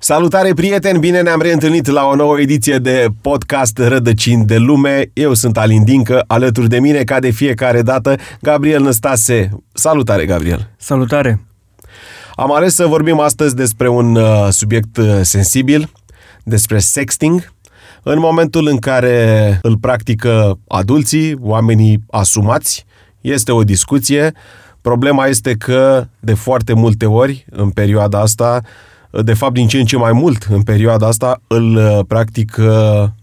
Salutare, prieteni! Bine ne-am reîntâlnit la o nouă ediție de podcast Rădăcini de Lume. Eu sunt Alin Dincă, alături de mine, ca de fiecare dată, Gabriel Năstase. Salutare, Gabriel! Salutare! Am ales să vorbim astăzi despre un subiect sensibil, despre sexting, în momentul în care îl practică adulții, oamenii asumați. Este o discuție. Problema este că, de foarte multe ori, din ce în ce mai mult în perioada asta, îl practică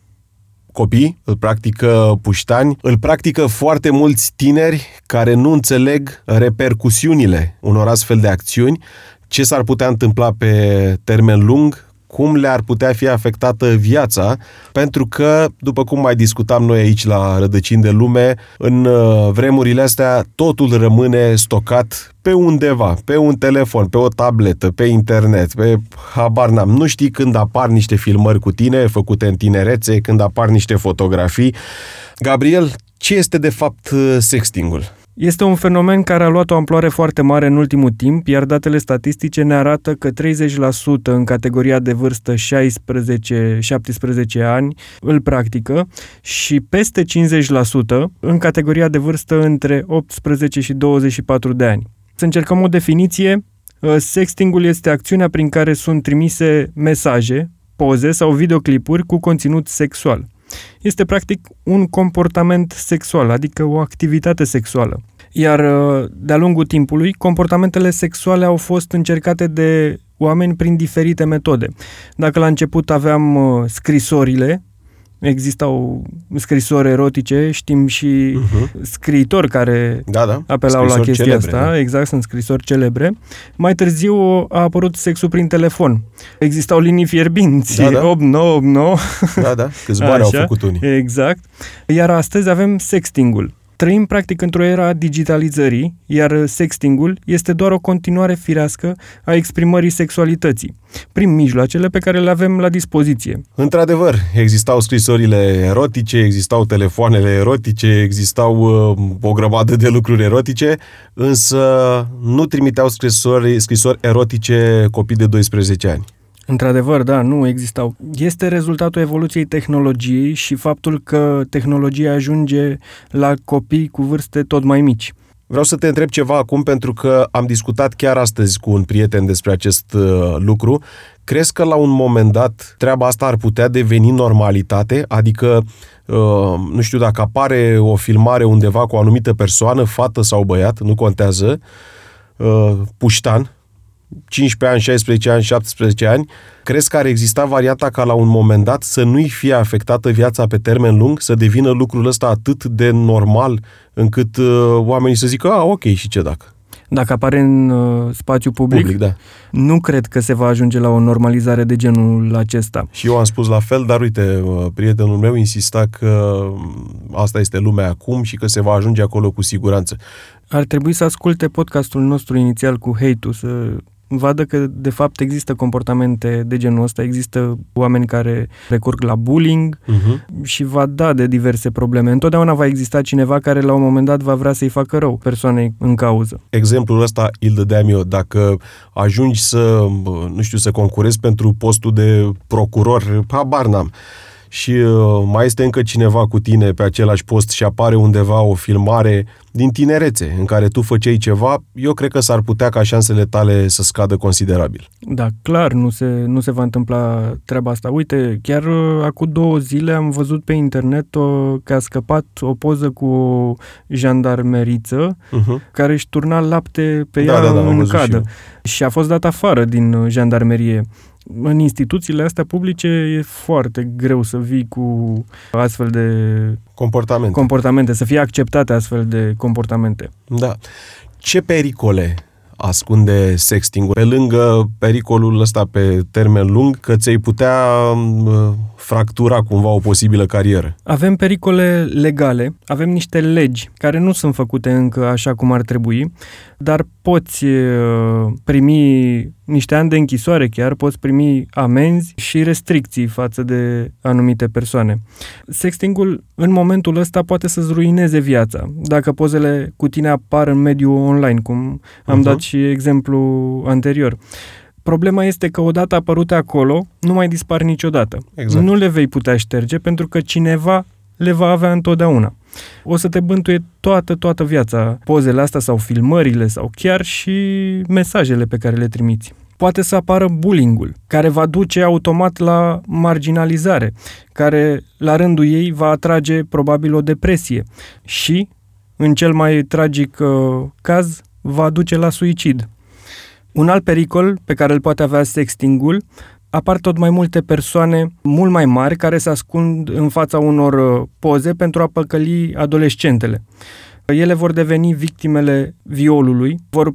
copii, îl practică puștani, îl practică foarte mulți tineri care nu înțeleg repercusiunile unor astfel de acțiuni, ce s-ar putea întâmpla pe termen lung, cum le-ar putea fi afectată viața, pentru că, după cum mai discutam noi aici la Rădăcini de Lume, în vremurile astea totul rămâne stocat pe undeva, pe un telefon, pe o tabletă, pe internet, pe habar n-am. Nu știi când apar niște filmări cu tine, făcute în tinerețe, când apar niște fotografii. Gabriel, ce este de fapt sextingul? Este un fenomen care a luat o amploare foarte mare în ultimul timp, iar datele statistice ne arată că 30% în categoria de vârstă 16-17 ani îl practică și peste 50% în categoria de vârstă între 18 și 24 de ani. Să încercăm o definiție. Sextingul este acțiunea prin care sunt trimise mesaje, poze sau videoclipuri cu conținut sexual. Este practic un comportament sexual, adică o activitate sexuală. Iar de-a lungul timpului, comportamentele sexuale au fost încercate de oameni prin diferite metode. Dacă la început aveam scrisorile, existau scrisori erotice, știm și scriitori care apelau la chestia celebre, asta. Da. Exact, sunt scrisori celebre. Mai târziu a apărut sexul prin telefon. Existau linii fierbinți, 8989. Da, câți bani au făcut unii. Exact. Iar astăzi avem sextingul. Trăim practic într-o era a digitalizării, iar sextingul este doar o continuare firească a exprimării sexualității, prin mijloacele pe care le avem la dispoziție. Într-adevăr, existau scrisorile erotice, existau telefoanele erotice, existau o grămadă de lucruri erotice, însă nu trimiteau scrisori erotice copii de 12 ani. Într-adevăr, da, nu existau. Este rezultatul evoluției tehnologiei și faptul că tehnologia ajunge la copii cu vârste tot mai mici. Vreau să te întreb ceva acum, pentru că am discutat chiar astăzi cu un prieten despre acest lucru. Crezi că la un moment dat treaba asta ar putea deveni normalitate? Adică, nu știu, dacă apare o filmare undeva cu o anumită persoană, fată sau băiat, nu contează, puștan, 15 ani, 16 ani, 17 ani, crezi că ar exista varianta ca la un moment dat să nu-i fie afectată viața pe termen lung, să devină lucrul ăsta atât de normal încât oamenii să zică, ok, și ce dacă? Dacă apare în spațiu public, da. Nu cred că se va ajunge la o normalizare de genul acesta. Și eu am spus la fel, dar uite, prietenul meu insista că asta este lumea acum și că se va ajunge acolo cu siguranță. Ar trebui să asculte podcastul nostru inițial cu hate-ul, să vadă că de fapt există comportamente de genul ăsta, există oameni care recurg la bullying și va da de diverse probleme. Întotdeauna va exista cineva care la un moment dat va vrea să-i facă rău persoanei în cauză. Exemplul ăsta îl dădeam eu. Dacă ajungi să, să concurezi pentru postul de procuror, habar n-am, și mai este încă cineva cu tine pe același post și apare undeva o filmare din tinerețe în care tu făceai ceva, eu cred că s-ar putea ca șansele tale să scadă considerabil. Da, clar, nu se va întâmpla treaba asta. Uite, chiar acum 2 zile am văzut pe internet că a scăpat o poză cu o jandarmeriță care își turna lapte pe ea în cadă și a fost dat afară din jandarmerie. În instituțiile astea publice e foarte greu să vii cu astfel de comportamente, să fie acceptate astfel de comportamente. Da. Ce pericole ascunde sextingul? Pe lângă pericolul ăsta pe termen lung, că ți-ai putea fractura cumva o posibilă carieră. Avem pericole legale, avem niște legi care nu sunt făcute încă așa cum ar trebui, dar poți primi niște ani de închisoare chiar, poți primi amenzi și restricții față de anumite persoane. Sextingul în momentul ăsta poate să-ți ruineze viața. Dacă pozele cu tine apar în mediul online, cum am dat și exemplu anterior. Problema este că odată apărute acolo, nu mai dispar niciodată. Exact. Nu le vei putea șterge pentru că cineva le va avea întotdeauna. O să te bântuie toată viața pozele astea sau filmările sau chiar și mesajele pe care le trimiți. Poate să apară bullying-ul, care va duce automat la marginalizare, care la rândul ei va atrage probabil o depresie și, în cel mai tragic caz, va duce la suicid. Un alt pericol pe care îl poate avea sextingul, apar tot mai multe persoane mult mai mari care se ascund în fața unor poze pentru a păcăli adolescentele. Ele vor deveni victimele violului, vor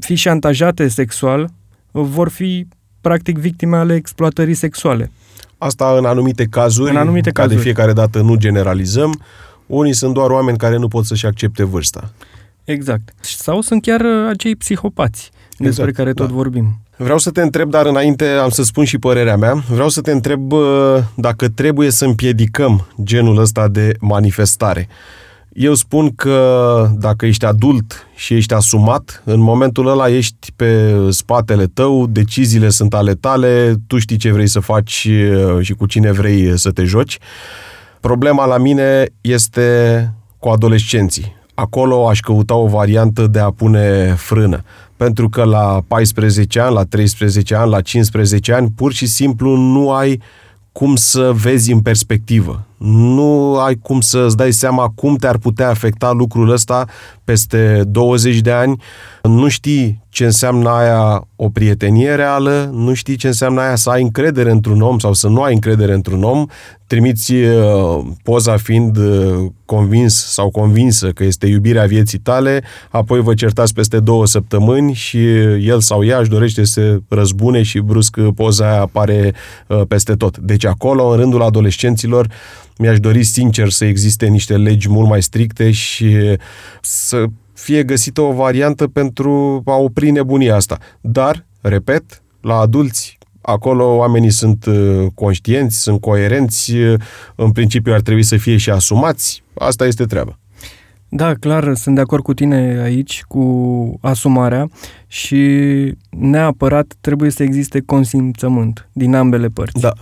fi șantajate sexual, vor fi practic victime ale exploatării sexuale. Asta în anumite cazuri, ca de fiecare dată nu generalizăm, unii sunt doar oameni care nu pot să-și accepte vârsta. Exact. Sau sunt chiar acei psihopați despre care tot vorbim. Vreau să te întreb, dar înainte am să spun și părerea mea, vreau să te întreb dacă trebuie să împiedicăm genul ăsta de manifestare. Eu spun că dacă ești adult și ești asumat, în momentul ăla ești pe spatele tău, deciziile sunt ale tale, tu știi ce vrei să faci și cu cine vrei să te joci. Problema la mine este cu adolescenții. Acolo aș căuta o variantă de a pune frână. Pentru că la 14 ani, la 13 ani, la 15 ani, pur și simplu nu ai cum să vezi în perspectivă. Nu ai cum să-ți dai seama cum te-ar putea afecta lucrul ăsta peste 20 de ani. Nu știi ce înseamnă aia o prietenie reală, nu știi ce înseamnă aia să ai încredere într-un om sau să nu ai încredere într-un om. Trimiți poza fiind convins sau convinsă că este iubirea vieții tale, apoi vă certați peste 2 săptămâni și el sau ea își dorește să se răzbune și brusc poza aia apare peste tot. Deci acolo, în rândul adolescenților, mi-aș dori sincer să existe niște legi mult mai stricte și să fie găsită o variantă pentru a opri nebunia asta. Dar, repet, la adulți, acolo oamenii sunt conștienți, sunt coerenți, în principiu ar trebui să fie și asumați. Asta este treaba. Da, clar, sunt de acord cu tine aici, cu asumarea și neapărat trebuie să existe consimțământ din ambele părți. Da.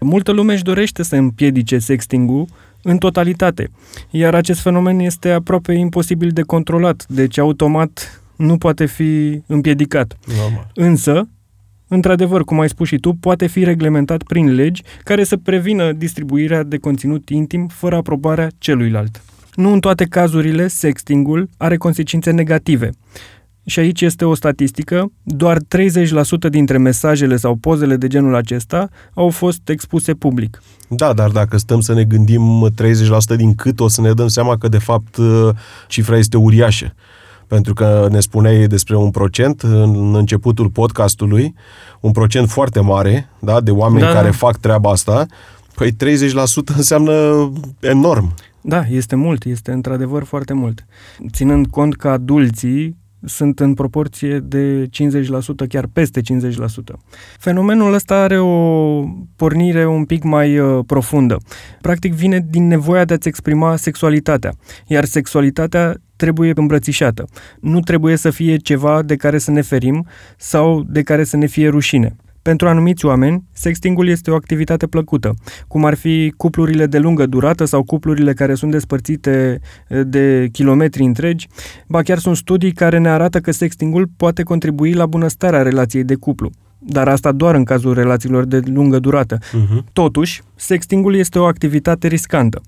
Multă lume își dorește să împiedice sexting-ul în totalitate, iar acest fenomen este aproape imposibil de controlat, deci automat nu poate fi împiedicat. Normal. Însă, într-adevăr, cum ai spus și tu, poate fi reglementat prin legi care să prevină distribuirea de conținut intim fără aprobarea celuilalt. Nu în toate cazurile, sextingul are consecințe negative. Și aici este o statistică, doar 30% dintre mesajele sau pozele de genul acesta au fost expuse public. Da, dar dacă stăm să ne gândim 30% din cât, o să ne dăm seama că de fapt cifra este uriașă. Pentru că ne spuneai despre 1% în începutul podcastului, 1% foarte mare, da, de oameni care fac treaba asta, păi 30% înseamnă enorm. Da, este mult, este într-adevăr foarte mult. Ținând cont că adulții sunt în proporție de 50%, chiar peste 50%. Fenomenul ăsta are o pornire un pic mai profundă. Practic vine din nevoia de a-ți exprima sexualitatea, iar sexualitatea trebuie îmbrățișată. Nu trebuie să fie ceva de care să ne ferim sau de care să ne fie rușine. Pentru anumiți oameni, sextingul este o activitate plăcută, cum ar fi cuplurile de lungă durată sau cuplurile care sunt despărțite de kilometri întregi, ba chiar sunt studii care ne arată că sextingul poate contribui la bunăstarea relației de cuplu, dar asta doar în cazul relațiilor de lungă durată. Uh-huh. Totuși, sextingul este o activitate riscantă,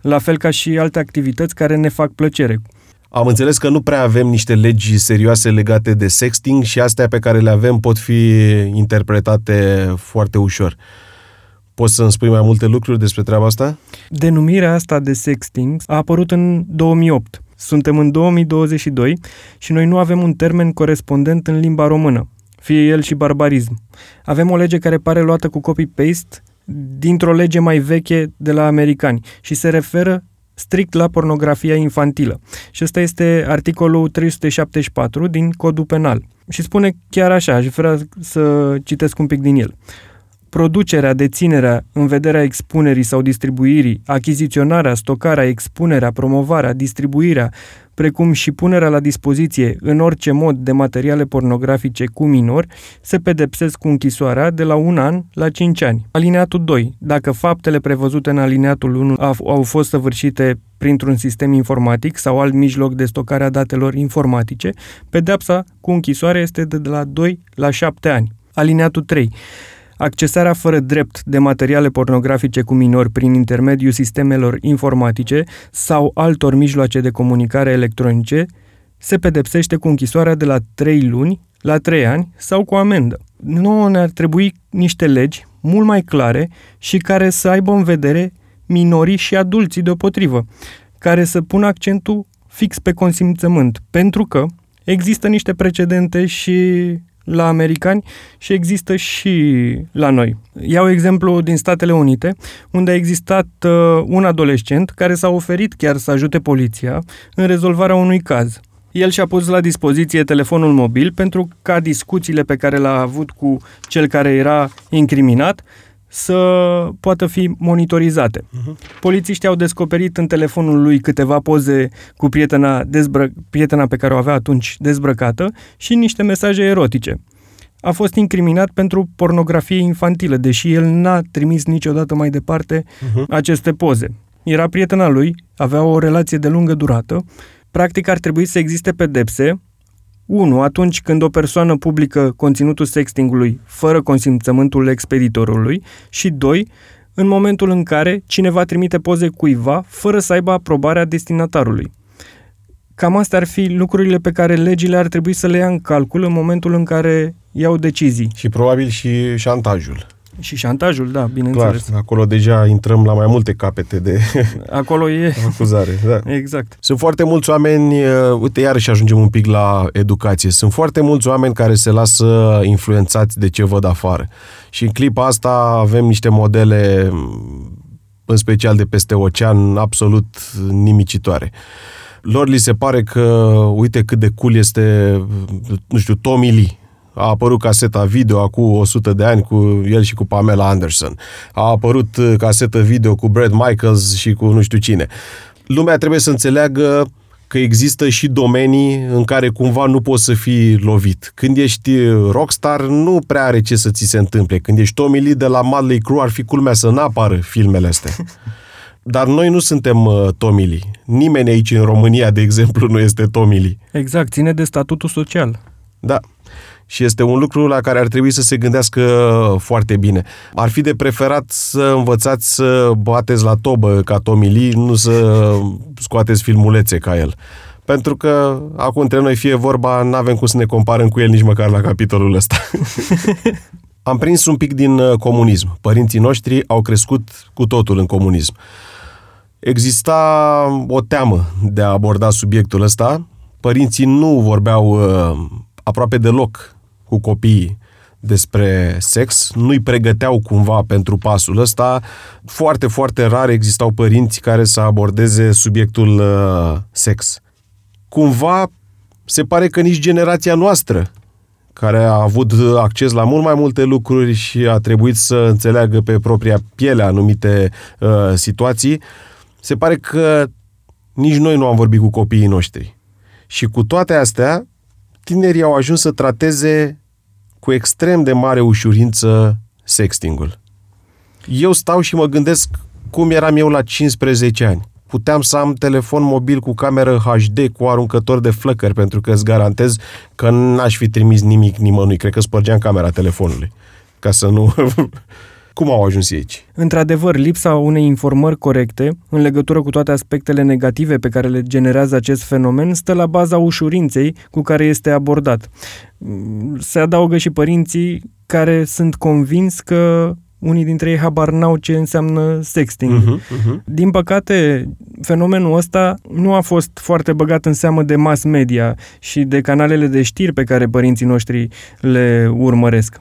la fel ca și alte activități care ne fac plăcere. Am înțeles că nu prea avem niște legi serioase legate de sexting și astea pe care le avem pot fi interpretate foarte ușor. Poți să-mi spui mai multe lucruri despre treaba asta? Denumirea asta de sexting a apărut în 2008. Suntem în 2022 și noi nu avem un termen corespondent în limba română, fie el și barbarism. Avem o lege care pare luată cu copy-paste dintr-o lege mai veche de la americani și se referă strict la pornografia infantilă. Și ăsta este articolul 374 din Codul Penal. Și spune chiar așa, aș vrea să citesc un pic din el. Producerea, deținerea, în vederea expunerii sau distribuirii, achiziționarea, stocarea, expunerea, promovarea, distribuirea, precum și punerea la dispoziție în orice mod de materiale pornografice cu minori, se pedepsesc cu închisoarea de la 1 an la 5 ani. Alineatul 2. Dacă faptele prevăzute în alineatul 1 au fost săvârșite printr-un sistem informatic sau alt mijloc de stocare a datelor informatice, pedepsa cu închisoare este de la 2 la 7 ani. Alineatul 3. Accesarea fără drept de materiale pornografice cu minori prin intermediul sistemelor informatice sau altor mijloace de comunicare electronice se pedepsește cu închisoarea de la 3 luni la 3 ani sau cu amendă. Nouă ne-ar trebui niște legi mult mai clare și care să aibă în vedere minorii și adulții deopotrivă, care să pună accentul fix pe consimțământ, pentru că există niște precedente și la americani și există și la noi. Iau exemplu din Statele Unite, unde a existat un adolescent care s-a oferit chiar să ajute poliția în rezolvarea unui caz. El și-a pus la dispoziție telefonul mobil pentru ca discuțiile pe care le-a avut cu cel care era incriminat să poată fi monitorizate. Polițiștii au descoperit în telefonul lui câteva poze cu prietena pe care o avea atunci dezbrăcată și niște mesaje erotice. A fost incriminat pentru pornografie infantilă, deși el n-a trimis niciodată mai departe aceste poze. Era prietena lui, avea o relație de lungă durată. Practic ar trebui să existe pedepse. 1. Atunci când o persoană publică conținutul sextingului fără consimțământul expeditorului și 2. În momentul în care cineva trimite poze cuiva fără să aibă aprobarea destinatarului. Cam astea ar fi lucrurile pe care legile ar trebui să le ia în calcul în momentul în care iau decizii. Și probabil și șantajul. Și șantajul, da, bineînțeles. Clar, acolo deja intrăm la mai multe capete de acolo e acuzare, da. Exact. Sunt foarte mulți oameni, uite, iarăși ajungem un pic la educație. Sunt foarte mulți oameni care se lasă influențați de ce văd afară. Și în clipa asta avem niște modele, în special de peste ocean, absolut nimicitoare. Lor li se pare că, uite cât de cool este, nu știu, Tommy Lee. A apărut caseta video acum 100 de ani cu el și cu Pamela Anderson. A apărut caseta video cu Brad Michaels și cu nu știu cine. Lumea trebuie să înțeleagă că există și domenii în care cumva nu poți să fii lovit. Când ești rockstar, nu prea are ce să ți se întâmple. Când ești Tommy Lee de la Mudley Crew, ar fi culmea să n-apară filmele astea. Dar noi nu suntem Tommy Lee. Nimeni aici în România, de exemplu, nu este Tommy Lee. Exact, ține de statutul social. Da. Și este un lucru la care ar trebui să se gândească foarte bine. Ar fi de preferat să învățați să bateți la tobă ca Tommy Lee, nu să scoateți filmulețe ca el. Pentru că, acum între noi fie vorba, n-avem cum să ne comparăm cu el nici măcar la capitolul ăsta. Am prins un pic din comunism. Părinții noștri au crescut cu totul în comunism. Exista o teamă de a aborda subiectul ăsta. Părinții nu vorbeau aproape deloc cu copiii despre sex, nu-i pregăteau cumva pentru pasul ăsta. Foarte, foarte rar existau părinți care să abordeze subiectul sex. Cumva se pare că nici generația noastră, care a avut acces la mult mai multe lucruri și a trebuit să înțeleagă pe propria piele anumite situații, se pare că nici noi nu am vorbit cu copiii noștri. Și cu toate astea, tinerii au ajuns să trateze cu extrem de mare ușurință sextingul. Eu stau și mă gândesc cum eram eu la 15 ani. Puteam să am telefon mobil cu cameră HD, cu aruncător de flăcări, pentru că îți garantez că n-aș fi trimis nimic nimănui. Cred că spărgeam camera telefonului, ca să nu... Cum au ajuns aici? Într-adevăr, lipsa unei informări corecte în legătură cu toate aspectele negative pe care le generează acest fenomen stă la baza ușurinței cu care este abordat. Se adaugă și părinții care sunt convinși că unii dintre ei habar n-au ce înseamnă sexting. Din păcate, fenomenul ăsta nu a fost foarte băgat în seamă de mass media și de canalele de știri pe care părinții noștri le urmăresc.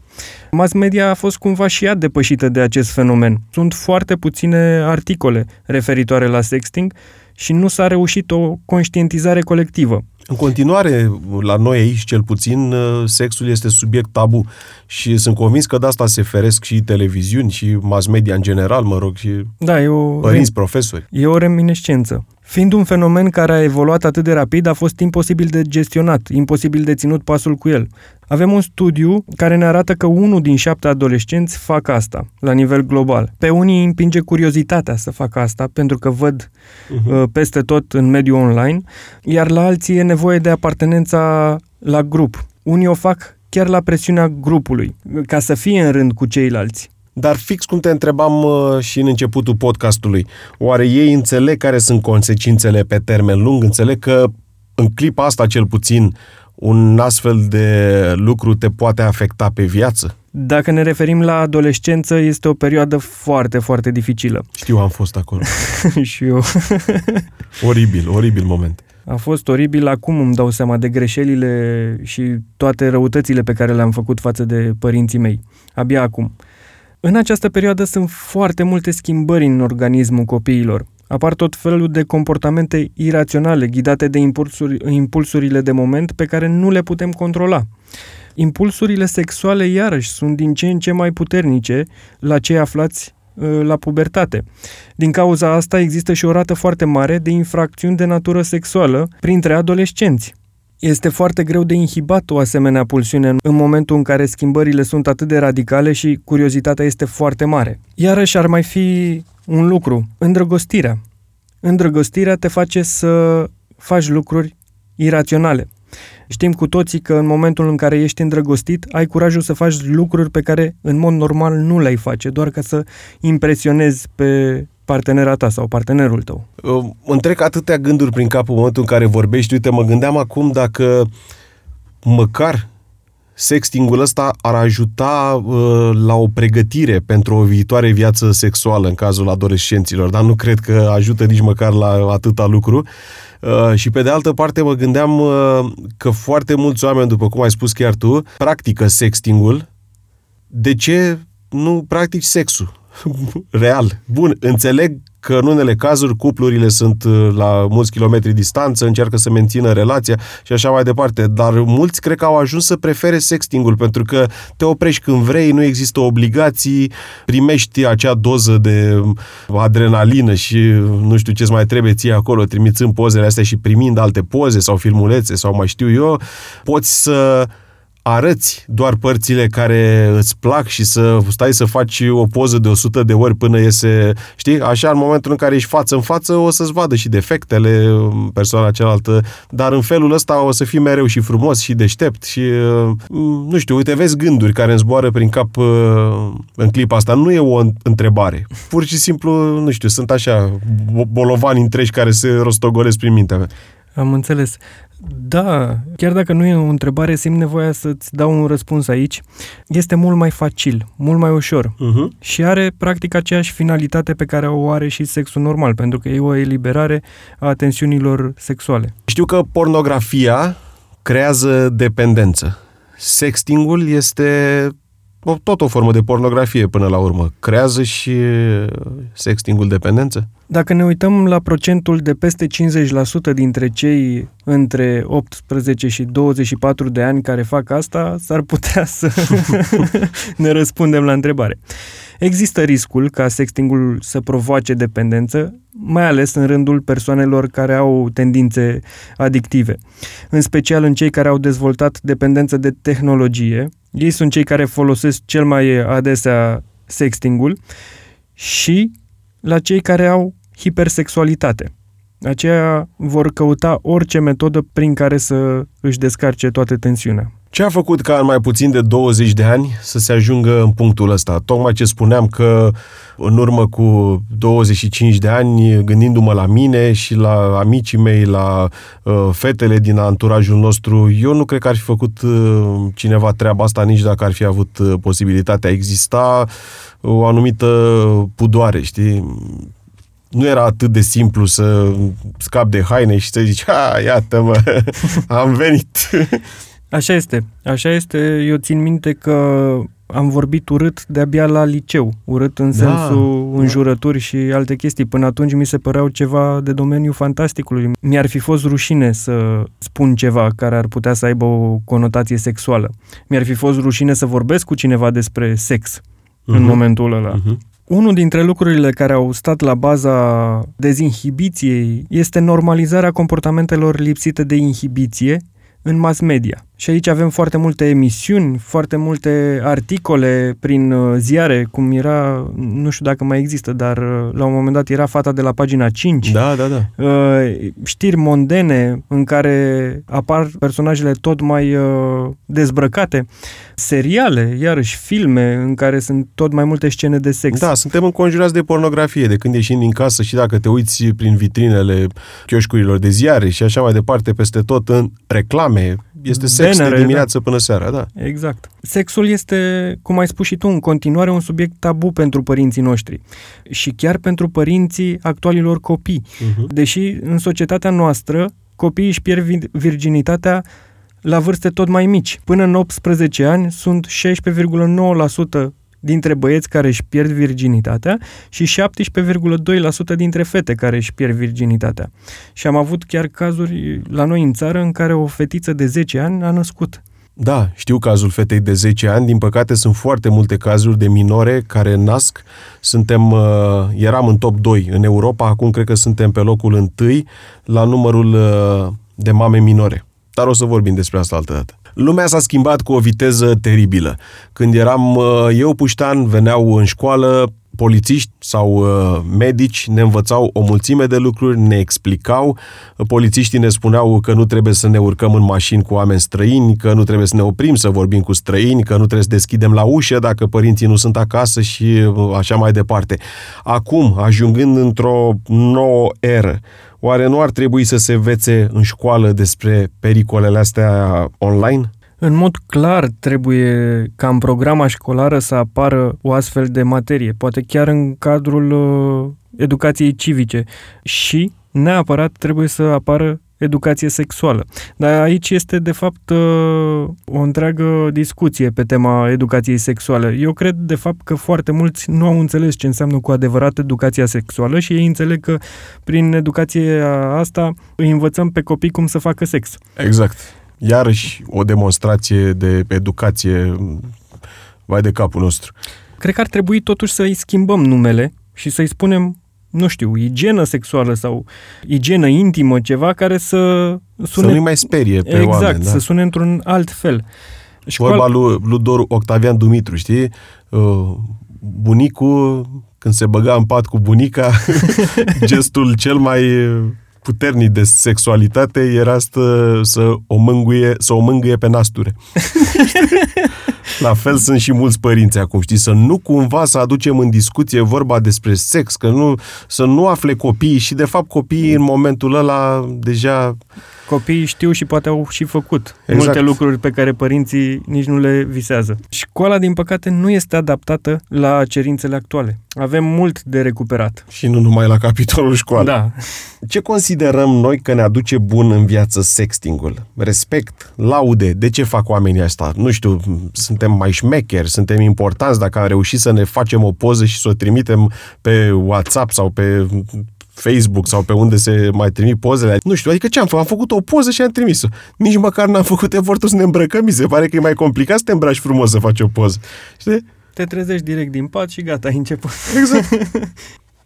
Mass media a fost cumva și ea depășită de acest fenomen. Sunt foarte puține articole referitoare la sexting și nu s-a reușit o conștientizare colectivă. În continuare, la noi aici, cel puțin, sexul este subiect tabu și sunt convins că de asta se feresc și televiziuni și mass media în general, mă rog, și da, părinți, profesori. E o reminiscență. Fiind un fenomen care a evoluat atât de rapid, a fost imposibil de gestionat, imposibil de ținut pasul cu el. Avem un studiu care ne arată că 1 din 7 adolescenți fac asta, la nivel global. Pe unii îi împinge curiozitatea să facă asta, pentru că văd peste tot în mediul online, iar la alții e nevoie de apartenența la grup. Unii o fac chiar la presiunea grupului, ca să fie în rând cu ceilalți. Dar fix cum te întrebam și în începutul podcastului, oare ei înțeleg care sunt consecințele pe termen lung? Înțeleg că în clipa asta, cel puțin, un astfel de lucru te poate afecta pe viață? Dacă ne referim la adolescență, este o perioadă foarte, foarte dificilă. Știu, am fost acolo. Și eu. Oribil, oribil moment. A fost oribil, acum îmi dau seama de greșelile și toate răutățile pe care le-am făcut față de părinții mei. Abia acum. În această perioadă sunt foarte multe schimbări în organismul copiilor. Apar tot felul de comportamente iraționale, ghidate de impulsurile de moment pe care nu le putem controla. Impulsurile sexuale, iarăși, sunt din ce în ce mai puternice la cei aflați la pubertate. Din cauza asta există și o rată foarte mare de infracțiuni de natură sexuală printre adolescenți. Este foarte greu de inhibat o asemenea pulsiune în momentul în care schimbările sunt atât de radicale și curiozitatea este foarte mare. Iarăși ar mai fi un lucru, îndrăgostirea. Îndrăgostirea te face să faci lucruri iraționale. Știm cu toții că în momentul în care ești îndrăgostit, ai curajul să faci lucruri pe care în mod normal nu le-ai face, doar ca să impresionezi pe partenera ta sau partenerul tău. Îmi trec atâtea gânduri prin cap în momentul în care vorbești. Uite, mă gândeam acum dacă măcar sextingul ăsta ar ajuta la o pregătire pentru o viitoare viață sexuală în cazul adolescenților, dar nu cred că ajută nici măcar la atâta lucru. Și pe de altă parte mă gândeam că foarte mulți oameni, după cum ai spus chiar tu, practică sextingul. De ce nu practici sexul real? Bun, înțeleg că în unele cazuri cuplurile sunt la mulți kilometri distanță, încearcă să mențină relația și așa mai departe, dar mulți cred că au ajuns să prefere sextingul pentru că te oprești când vrei, nu există obligații, primești acea doză de adrenalină și nu știu ce-ți mai trebuie ție acolo, trimițând pozele astea și primind alte poze sau filmulețe sau mai știu eu, poți să arăți doar părțile care îți plac și să stai să faci o poză de 100 de ori până iese, știi? Așa, în momentul în care ești față în față, o să-ți vadă și defectele persoana cealaltă, dar în felul ăsta o să fii mereu și frumos și deștept și, nu știu, uite, vezi gânduri care îmi zboară prin cap în clipa asta. Nu e o întrebare. Pur și simplu, nu știu, sunt așa bolovani întregi care se rostogolesc prin mintea mea. Am înțeles. Da, chiar dacă nu e o întrebare, simt nevoia să-ți dau un răspuns aici. Este mult mai facil, mult mai ușor și are practic aceeași finalitate pe care o are și sexul normal, pentru că e o eliberare a tensiunilor sexuale. Știu că pornografia creează dependență. Sextingul este tot o formă de pornografie până la urmă. Creează și sextingul dependență? Dacă ne uităm la procentul de peste 50% dintre cei între 18 și 24 de ani care fac asta, s-ar putea să ne răspundem la întrebare. Există riscul ca sextingul să provoace dependență, mai ales în rândul persoanelor care au tendințe adictive, în special în cei care au dezvoltat dependență de tehnologie. Ei sunt cei care folosesc cel mai adesea sextingul și la cei care au hipersexualitate. Aceia vor căuta orice metodă prin care să își descarce toată tensiunea. Ce a făcut ca în mai puțin de 20 de ani să se ajungă în punctul ăsta? Tocmai ce spuneam că în urmă cu 25 de ani, gândindu-mă la mine și la amicii mei, la fetele din anturajul nostru, eu nu cred că ar fi făcut cineva treaba asta nici dacă ar fi avut posibilitatea. Exista o anumită pudoare, știi? Nu era atât de simplu să scap de haine și să zici, iată-mă, am venit. Așa este, așa este. Eu țin minte că am vorbit urât de-abia la liceu, urât în sensul înjurături și alte chestii. Până atunci mi se păreau ceva de domeniul fantasticului. Mi-ar fi fost rușine să spun ceva care ar putea să aibă o conotație sexuală. Mi-ar fi fost rușine să vorbesc cu cineva despre sex în momentul ăla. Unul dintre lucrurile care au stat la baza dezinhibiției este normalizarea comportamentelor lipsite de inhibiție în mass media. Și aici avem foarte multe emisiuni, foarte multe articole prin ziare, cum era, nu știu dacă mai există, dar la un moment dat era Fata de la pagina 5. Da. Știri mondene în care apar personajele tot mai dezbrăcate, seriale, iarăși filme în care sunt tot mai multe scene de sex. Da, suntem înconjurați de pornografie, de când ieșim din casă și dacă te uiți prin vitrinele chioșcurilor de ziare și așa mai departe, peste tot în reclame, este sex de dimineață până seara, da. Exact. Sexul este, cum ai spus și tu, în continuare un subiect tabu pentru părinții noștri și chiar pentru părinții actualilor copii. Uh-huh. Deși în societatea noastră copiii își pierd virginitatea la vârste tot mai mici. Până în 18 ani sunt 16,9% dintre băieți care își pierd virginitatea și 17,2% dintre fete care își pierd virginitatea. Și am avut chiar cazuri la noi în țară în care o fetiță de 10 ani a născut. Da, știu cazul fetei de 10 ani. Din păcate sunt foarte multe cazuri de minore care nasc. Eram în top 2 în Europa, acum cred că suntem pe locul 1 la numărul de mame minore. Dar o să vorbim despre asta altă dată. Lumea s-a schimbat cu o viteză teribilă. Când eram eu puștan, veneau în școală polițiști sau medici, ne învățau o mulțime de lucruri, ne explicau. Polițiștii ne spuneau că nu trebuie să ne urcăm în mașini cu oameni străini, că nu trebuie să ne oprim să vorbim cu străini, că nu trebuie să deschidem la ușă dacă părinții nu sunt acasă și așa mai departe. Acum, ajungând într-o nouă eră, oare nu ar trebui să se învețe în școală despre pericolele astea online? În mod clar trebuie ca în programa școlară să apară o astfel de materie, poate chiar în cadrul educației civice și neapărat trebuie să apară educație sexuală. Dar aici este de fapt o întreagă discuție pe tema educației sexuale. Eu cred de fapt că foarte mulți nu au înțeles ce înseamnă cu adevărat educația sexuală și ei înțeleg că prin educația asta îi învățăm pe copii cum să facă sex. Exact. Iarăși o demonstrație de educație vai de capul nostru. Cred că ar trebui totuși să-i schimbăm numele și să-i spunem, nu știu, igienă sexuală sau igienă intimă, ceva care să sune... Să nu-i mai sperie pe exact, oameni. Exact, să sune într-un alt fel. Vorba lui Doru Octavian Dumitru, știi? Bunicul, când se băga în pat cu bunica, gestul cel mai... puternic de sexualitate era să o mângâie pe nasture. La fel sunt și mulți părinți acum, știi, să nu cumva să aducem în discuție vorba despre sex, să nu afle copiii și de fapt copiii în momentul ăla deja... Copiii știu și poate au și făcut multe lucruri pe care părinții nici nu le visează. Școala, din păcate, nu este adaptată la cerințele actuale. Avem mult de recuperat. Și nu numai la capitolul școală. Da. Ce considerăm noi că ne aduce bun în viață sextingul? Respect, laude, de ce fac oamenii asta? Nu știu, suntem mai șmecheri, suntem importanți dacă am reușit să ne facem o poză și să o trimitem pe WhatsApp sau pe... Facebook sau pe unde se mai trimit pozele. Nu știu, adică ce am făcut? Am făcut o poză și am trimis-o. Nici măcar n-am făcut efortul să ne îmbrăcăm. Mi se pare că e mai complicat să te îmbraci frumos să faci o poză. Știi? Te trezești direct din pat și gata, ai început. Exact.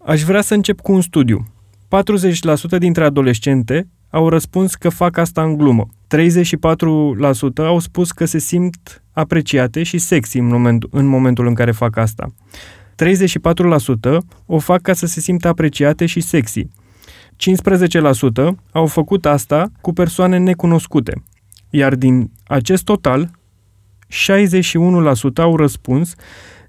Aș vrea să încep cu un studiu. 40% dintre adolescente au răspuns că fac asta în glumă. 34% au spus că se simt apreciate și sexy în momentul în care fac asta. 34% o fac ca să se simtă apreciate și sexy. 15% au făcut asta cu persoane necunoscute. Iar din acest total, 61% au răspuns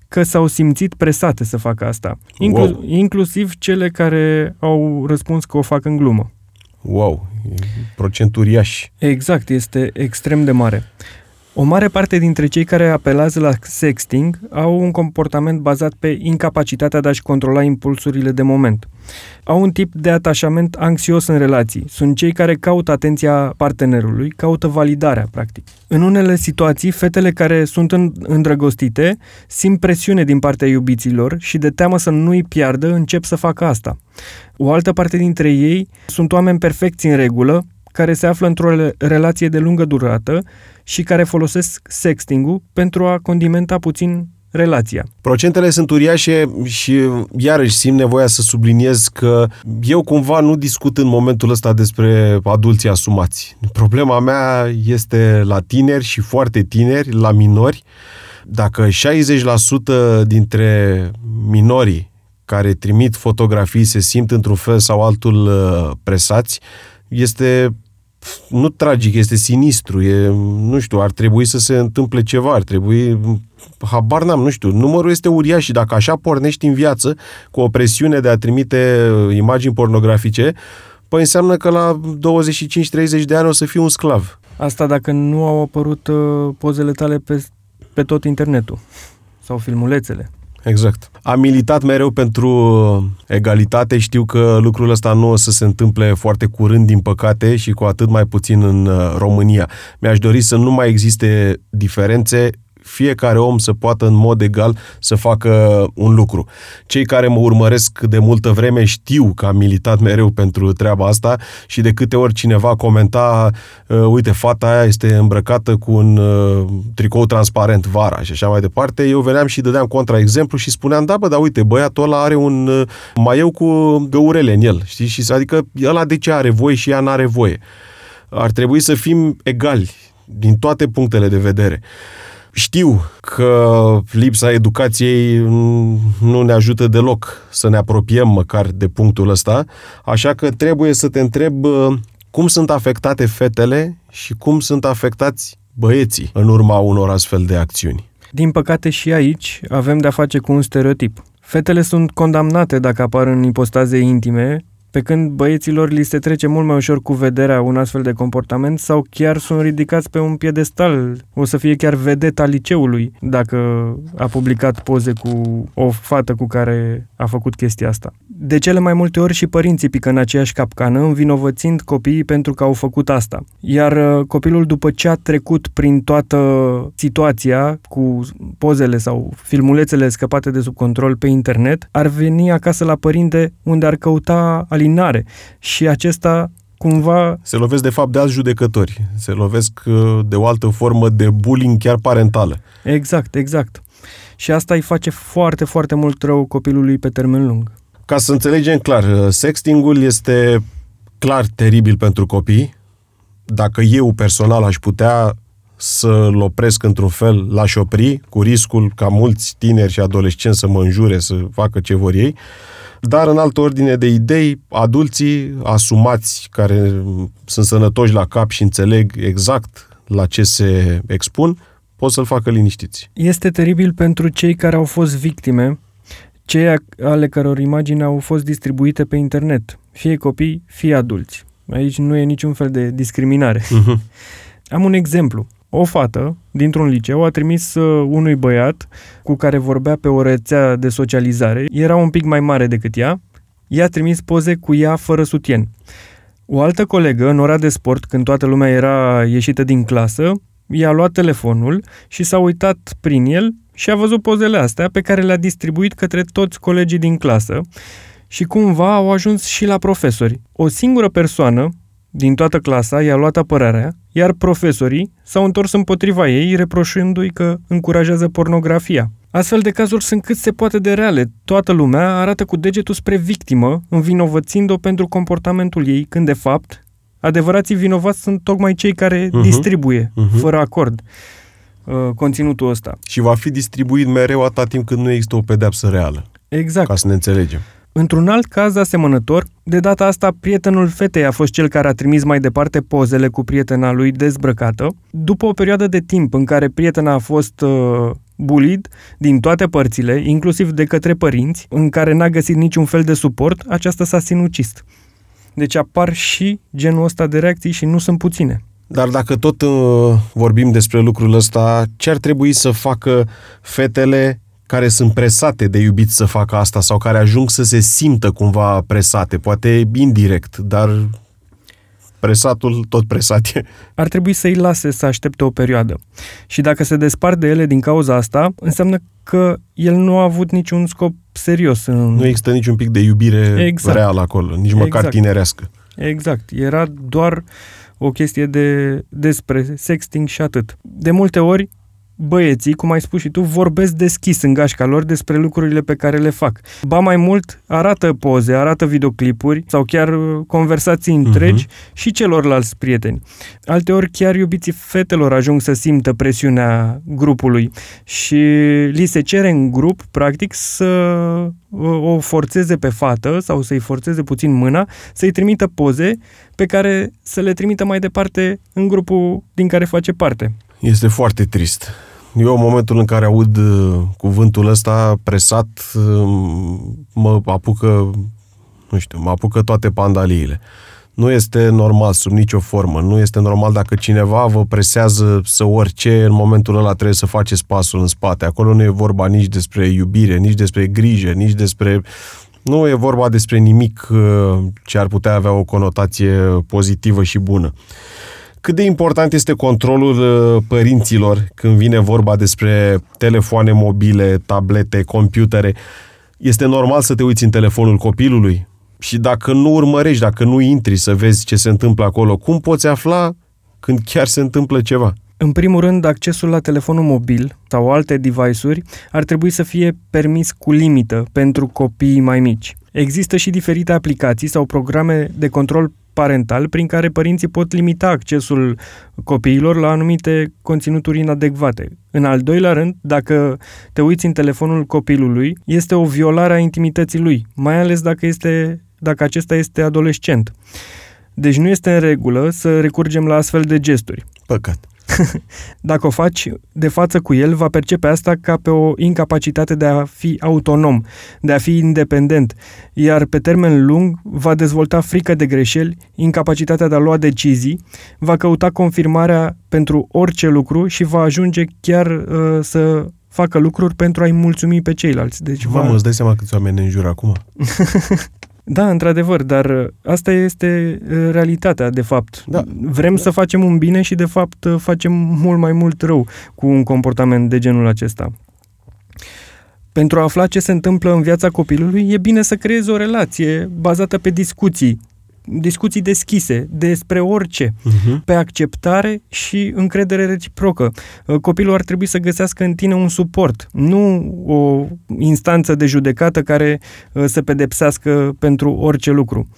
că s-au simțit presate să facă asta. Wow. Inclusiv cele care au răspuns că o fac în glumă. Wow! Procent uriaș. Exact, este extrem de mare. O mare parte dintre cei care apelează la sexting au un comportament bazat pe incapacitatea de a-și controla impulsurile de moment. Au un tip de atașament anxios în relații. Sunt cei care caută atenția partenerului, caută validarea, practic. În unele situații, fetele care sunt îndrăgostite simt presiune din partea iubiților și de teamă să nu-i piardă, încep să facă asta. O altă parte dintre ei sunt oameni perfecți în regulă, care se află într-o relație de lungă durată și care folosesc sexting-ul pentru a condimenta puțin relația. Procentele sunt uriașe și iarăși simt nevoia să subliniez că eu cumva nu discut în momentul ăsta despre adulții asumați. Problema mea este la tineri și foarte tineri, la minori. Dacă 60% dintre minorii care trimit fotografii se simt într-un fel sau altul presați, este nu tragic, este sinistru, nu știu, ar trebui să se întâmple ceva, ar trebui, habar n-am, nu știu, numărul este uriaș și dacă așa pornești în viață cu o presiune de a trimite imagini pornografice, păi înseamnă că la 25-30 de ani o să fii un sclav. Asta dacă nu au apărut pozele tale pe tot internetul sau filmulețele. Exact. Am militat mereu pentru egalitate, știu că lucrul ăsta nu o să se întâmple foarte curând, din păcate, și cu atât mai puțin în România. Mi-aș dori să nu mai existe diferențe, fiecare om să poată în mod egal să facă un lucru. Cei care mă urmăresc de multă vreme știu că am militat mereu pentru treaba asta și de câte ori cineva comenta, uite, fata aia este îmbrăcată cu un tricou transparent vara și așa mai departe, eu veneam și dădeam contraexemplu și spuneam, da, bă, dar uite, băiatul ăla are un maieu cu găurele în el, știi? Și adică ăla de ce are voie și ea n-are voie? Ar trebui să fim egali din toate punctele de vedere. Știu că lipsa educației nu ne ajută deloc să ne apropiem măcar de punctul ăsta, așa că trebuie să te întreb cum sunt afectate fetele și cum sunt afectați băieții în urma unor astfel de acțiuni. Din păcate și aici avem de-a face cu un stereotip. Fetele sunt condamnate dacă apar în ipostaze intime, pe când băieților li se trece mult mai ușor cu vederea un astfel de comportament sau chiar sunt ridicați pe un piedestal. O să fie chiar vedeta liceului dacă a publicat poze cu o fată cu care a făcut chestia asta. De cele mai multe ori și părinții pică în aceeași capcană, învinovățind copiii pentru că au făcut asta. Iar copilul, după ce a trecut prin toată situația cu pozele sau filmulețele scăpate de sub control pe internet, ar veni acasă la părinte unde ar căuta alinare și acesta cumva... Se lovesc de fapt de alți judecători, se lovesc de o altă formă de bullying chiar parentală. Exact, exact. Și asta îi face foarte, foarte mult rău copilului pe termen lung. Ca să înțelegem clar, sextingul este clar teribil pentru copii. Dacă eu personal aș putea să-l opresc într-un fel, l-aș opri, cu riscul ca mulți tineri și adolescenți să mă înjure, să facă ce vor ei. Dar în altă ordine de idei, adulții asumați, care sunt sănătoși la cap și înțeleg exact la ce se expun, pot să-l facă liniștiți. Este teribil pentru cei care au fost victime, cei ale căror imagini au fost distribuite pe internet, fie copii, fie adulți. Aici nu e niciun fel de discriminare. Uh-huh. Am un exemplu. O fată dintr-un liceu a trimis unui băiat cu care vorbea pe o rețea de socializare. Era un pic mai mare decât ea. I-a trimis poze cu ea fără sutien. O altă colegă, în ora de sport, când toată lumea era ieșită din clasă, i-a luat telefonul și s-a uitat prin el și a văzut pozele astea pe care le-a distribuit către toți colegii din clasă și cumva au ajuns și la profesori. O singură persoană din toată clasa i-a luat apărarea, iar profesorii s-au întors împotriva ei, reproșându-i că încurajează pornografia. Astfel de cazuri sunt cât se poate de reale. Toată lumea arată cu degetul spre victimă, învinovățind-o pentru comportamentul ei, când de fapt adevărații vinovați sunt tocmai cei care distribuie, fără acord, conținutul ăsta. Și va fi distribuit mereu atâta timp cât nu există o pedeapsă reală. Exact. Ca să ne înțelegem. Într-un alt caz asemănător, de data asta prietenul fetei a fost cel care a trimis mai departe pozele cu prietena lui dezbrăcată. După o perioadă de timp în care prietena a fost bullied din toate părțile, inclusiv de către părinți, în care n-a găsit niciun fel de suport, aceasta s-a sinucis. Deci apar și genul ăsta de reacții și nu sunt puține. Dar dacă tot vorbim despre lucrul ăsta, ce ar trebui să facă fetele care sunt presate de iubiți să facă asta sau care ajung să se simtă cumva presate, poate indirect, dar presatul tot presat e. Ar trebui să-i lase să aștepte o perioadă. Și dacă se despart de ele din cauza asta, înseamnă că el nu a avut niciun scop serios. Nu există niciun pic de iubire reală acolo, nici măcar tinerească. Exact. Era doar o chestie despre sexting și atât. De multe ori, băieții, cum ai spus și tu, vorbesc deschis în gașca lor despre lucrurile pe care le fac. Ba mai mult, arată poze, arată videoclipuri sau chiar conversații întregi și celorlalți prieteni. Alteori chiar iubiții fetelor ajung să simtă presiunea grupului și li se cere în grup, practic, să o forțeze pe fată sau să-i forțeze puțin mâna, să-i trimită poze pe care să le trimită mai departe în grupul din care face parte. Este foarte trist. Eu, în momentul în care aud cuvântul ăsta presat, mă apucă toate pandaliile. Nu este normal, sub nicio formă. Nu este normal dacă cineva vă presează să orice, în momentul ăla trebuie să faceți pasul în spate. Acolo nu e vorba nici despre iubire, nici despre grijă, nici despre... Nu e vorba despre nimic ce ar putea avea o conotație pozitivă și bună. Cât de important este controlul părinților când vine vorba despre telefoane mobile, tablete, computere? Este normal să te uiți în telefonul copilului? Și dacă nu urmărești, dacă nu intri să vezi ce se întâmplă acolo, cum poți afla când chiar se întâmplă ceva? În primul rând, accesul la telefonul mobil sau alte device-uri ar trebui să fie permis cu limită pentru copiii mai mici. Există și diferite aplicații sau programe de control parental prin care părinții pot limita accesul copiilor la anumite conținuturi inadecvate. În al doilea rând, dacă te uiți în telefonul copilului, este o violare a intimității lui, mai ales dacă acesta este adolescent. Deci nu este în regulă să recurgem la astfel de gesturi. Păcat. Dacă o faci de față cu el, va percepe asta ca pe o incapacitate de a fi autonom, de a fi independent, iar pe termen lung va dezvolta frică de greșeli, incapacitatea de a lua decizii, va căuta confirmarea pentru orice lucru și va ajunge chiar să facă lucruri pentru a-i mulțumi pe ceilalți. Deci îți dai seama câți oameni ne înjură acum? Da, într-adevăr, dar asta este realitatea, de fapt. Da. Vrem să facem un bine și, de fapt, facem mult mai mult rău cu un comportament de genul acesta. Pentru a afla ce se întâmplă în viața copilului, e bine să creezi o relație bazată pe discuții deschise despre orice, pe acceptare și încredere reciprocă. Copilul ar trebui să găsească în tine un suport, nu o instanță de judecată care să pedepsească pentru orice lucru.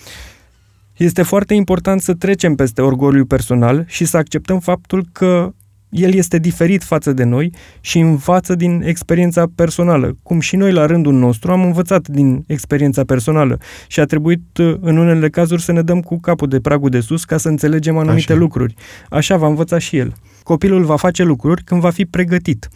Este foarte important să trecem peste orgoliul personal și să acceptăm faptul că el este diferit față de noi și învață din experiența personală, cum și noi la rândul nostru am învățat din experiența personală și a trebuit în unele cazuri să ne dăm cu capul de pragul de sus ca să înțelegem anumite lucruri. Așa va învăța și el. Copilul va face lucruri când va fi pregătit.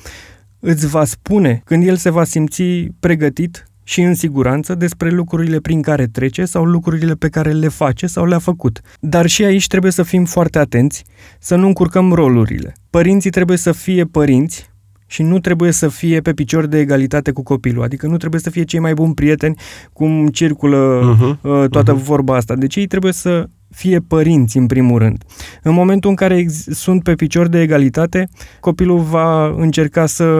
Îți va spune când el se va simți pregătit și în siguranță despre lucrurile prin care trece sau lucrurile pe care le face sau le-a făcut. Dar și aici trebuie să fim foarte atenți, să nu încurcăm rolurile. Părinții trebuie să fie părinți și nu trebuie să fie pe picior de egalitate cu copilul, adică nu trebuie să fie cei mai buni prieteni, cum circulă toată vorba asta. Deci ei trebuie să fie părinți, în primul rând. În momentul în care sunt pe picior de egalitate, copilul va încerca să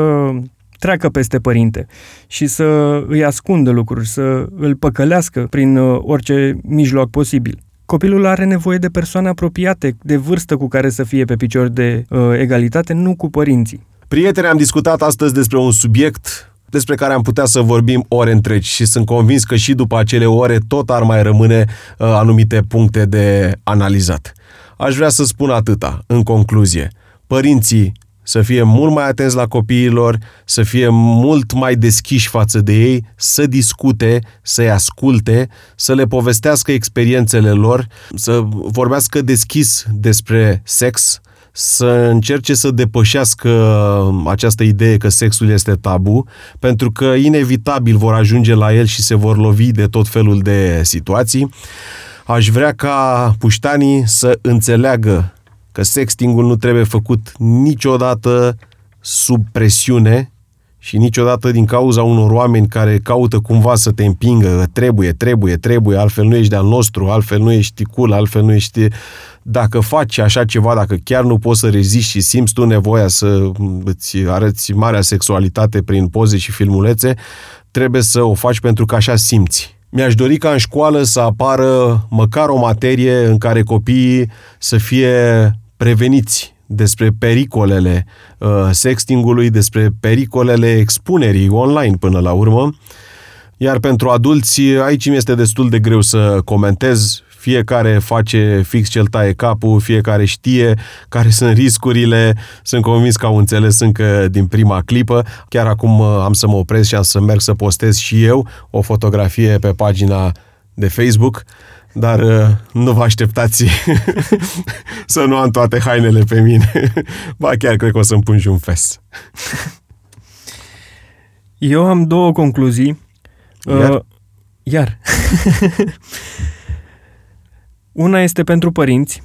treacă peste părinte și să îi ascundă lucruri, să îl păcălească prin orice mijloc posibil. Copilul are nevoie de persoane apropiate, de vârstă cu care să fie pe picior de egalitate, nu cu părinții. Prieteni, am discutat astăzi despre un subiect despre care am putea să vorbim ore întregi și sunt convins că și după acele ore tot ar mai rămâne anumite puncte de analizat. Aș vrea să spun atâta, în concluzie. Părinții să fie mult mai atenți la copiilor, să fie mult mai deschiși față de ei, să discute, să-i asculte, să le povestească experiențele lor, să vorbească deschis despre sex, să încerce să depășească această idee că sexul este tabu, pentru că inevitabil vor ajunge la el și se vor lovi de tot felul de situații. Aș vrea ca puștanii să înțeleagă că sextingul nu trebuie făcut niciodată sub presiune și niciodată din cauza unor oameni care caută cumva să te împingă, că trebuie, altfel nu ești de-al nostru, altfel nu ești cool, altfel nu ești... Dacă faci așa ceva, dacă chiar nu poți să reziști și simți tu nevoia să îți arăți marea sexualitate prin poze și filmulețe, trebuie să o faci pentru că așa simți. Mi-aș dori ca în școală să apară măcar o materie în care copiii să fie preveniți despre pericolele sextingului, despre pericolele expunerii online până la urmă. Iar pentru adulți, aici mi este destul de greu să comentez. Fiecare face fix ce-l taie capul, fiecare știe care sunt riscurile. Sunt convins că au înțeles încă din prima clipă. Chiar acum am să mă opresc și am să merg să postez și eu o fotografie pe pagina de Facebook, dar nu vă așteptați să nu am toate hainele pe mine. Ba chiar cred că o să-mi pun și un fes. Eu am două concluzii. Iar. Una este pentru părinți.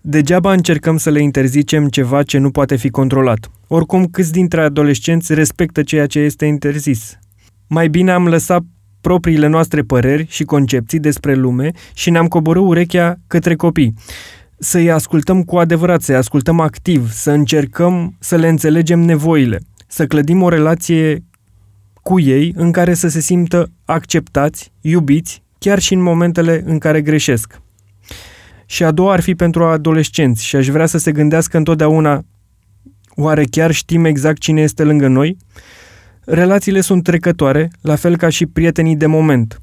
Degeaba încercăm să le interzicem ceva ce nu poate fi controlat. Oricum, câți dintre adolescenți respectă ceea ce este interzis? Mai bine am lăsat propriile noastre păreri și concepții despre lume și ne-am coborât urechea către copii. Să-i ascultăm cu adevărat, să-i ascultăm activ, să încercăm să le înțelegem nevoile, să clădim o relație cu ei în care să se simtă acceptați, iubiți, chiar și în momentele în care greșesc. Și a doua ar fi pentru adolescenți și aș vrea să se gândească întotdeauna: oare chiar știm exact cine este lângă noi? Relațiile sunt trecătoare, la fel ca și prietenii de moment.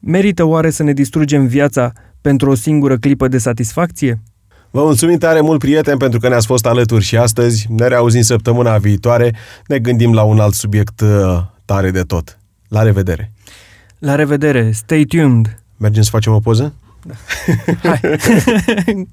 Merită oare să ne distrugem viața pentru o singură clipă de satisfacție? Vă mulțumim tare mult, prieteni, pentru că ne-ați fost alături și astăzi. Ne reauzim săptămâna viitoare. Ne gândim la un alt subiect tare de tot. La revedere! La revedere! Stay tuned! Mergem să facem o poză? Da. Hai!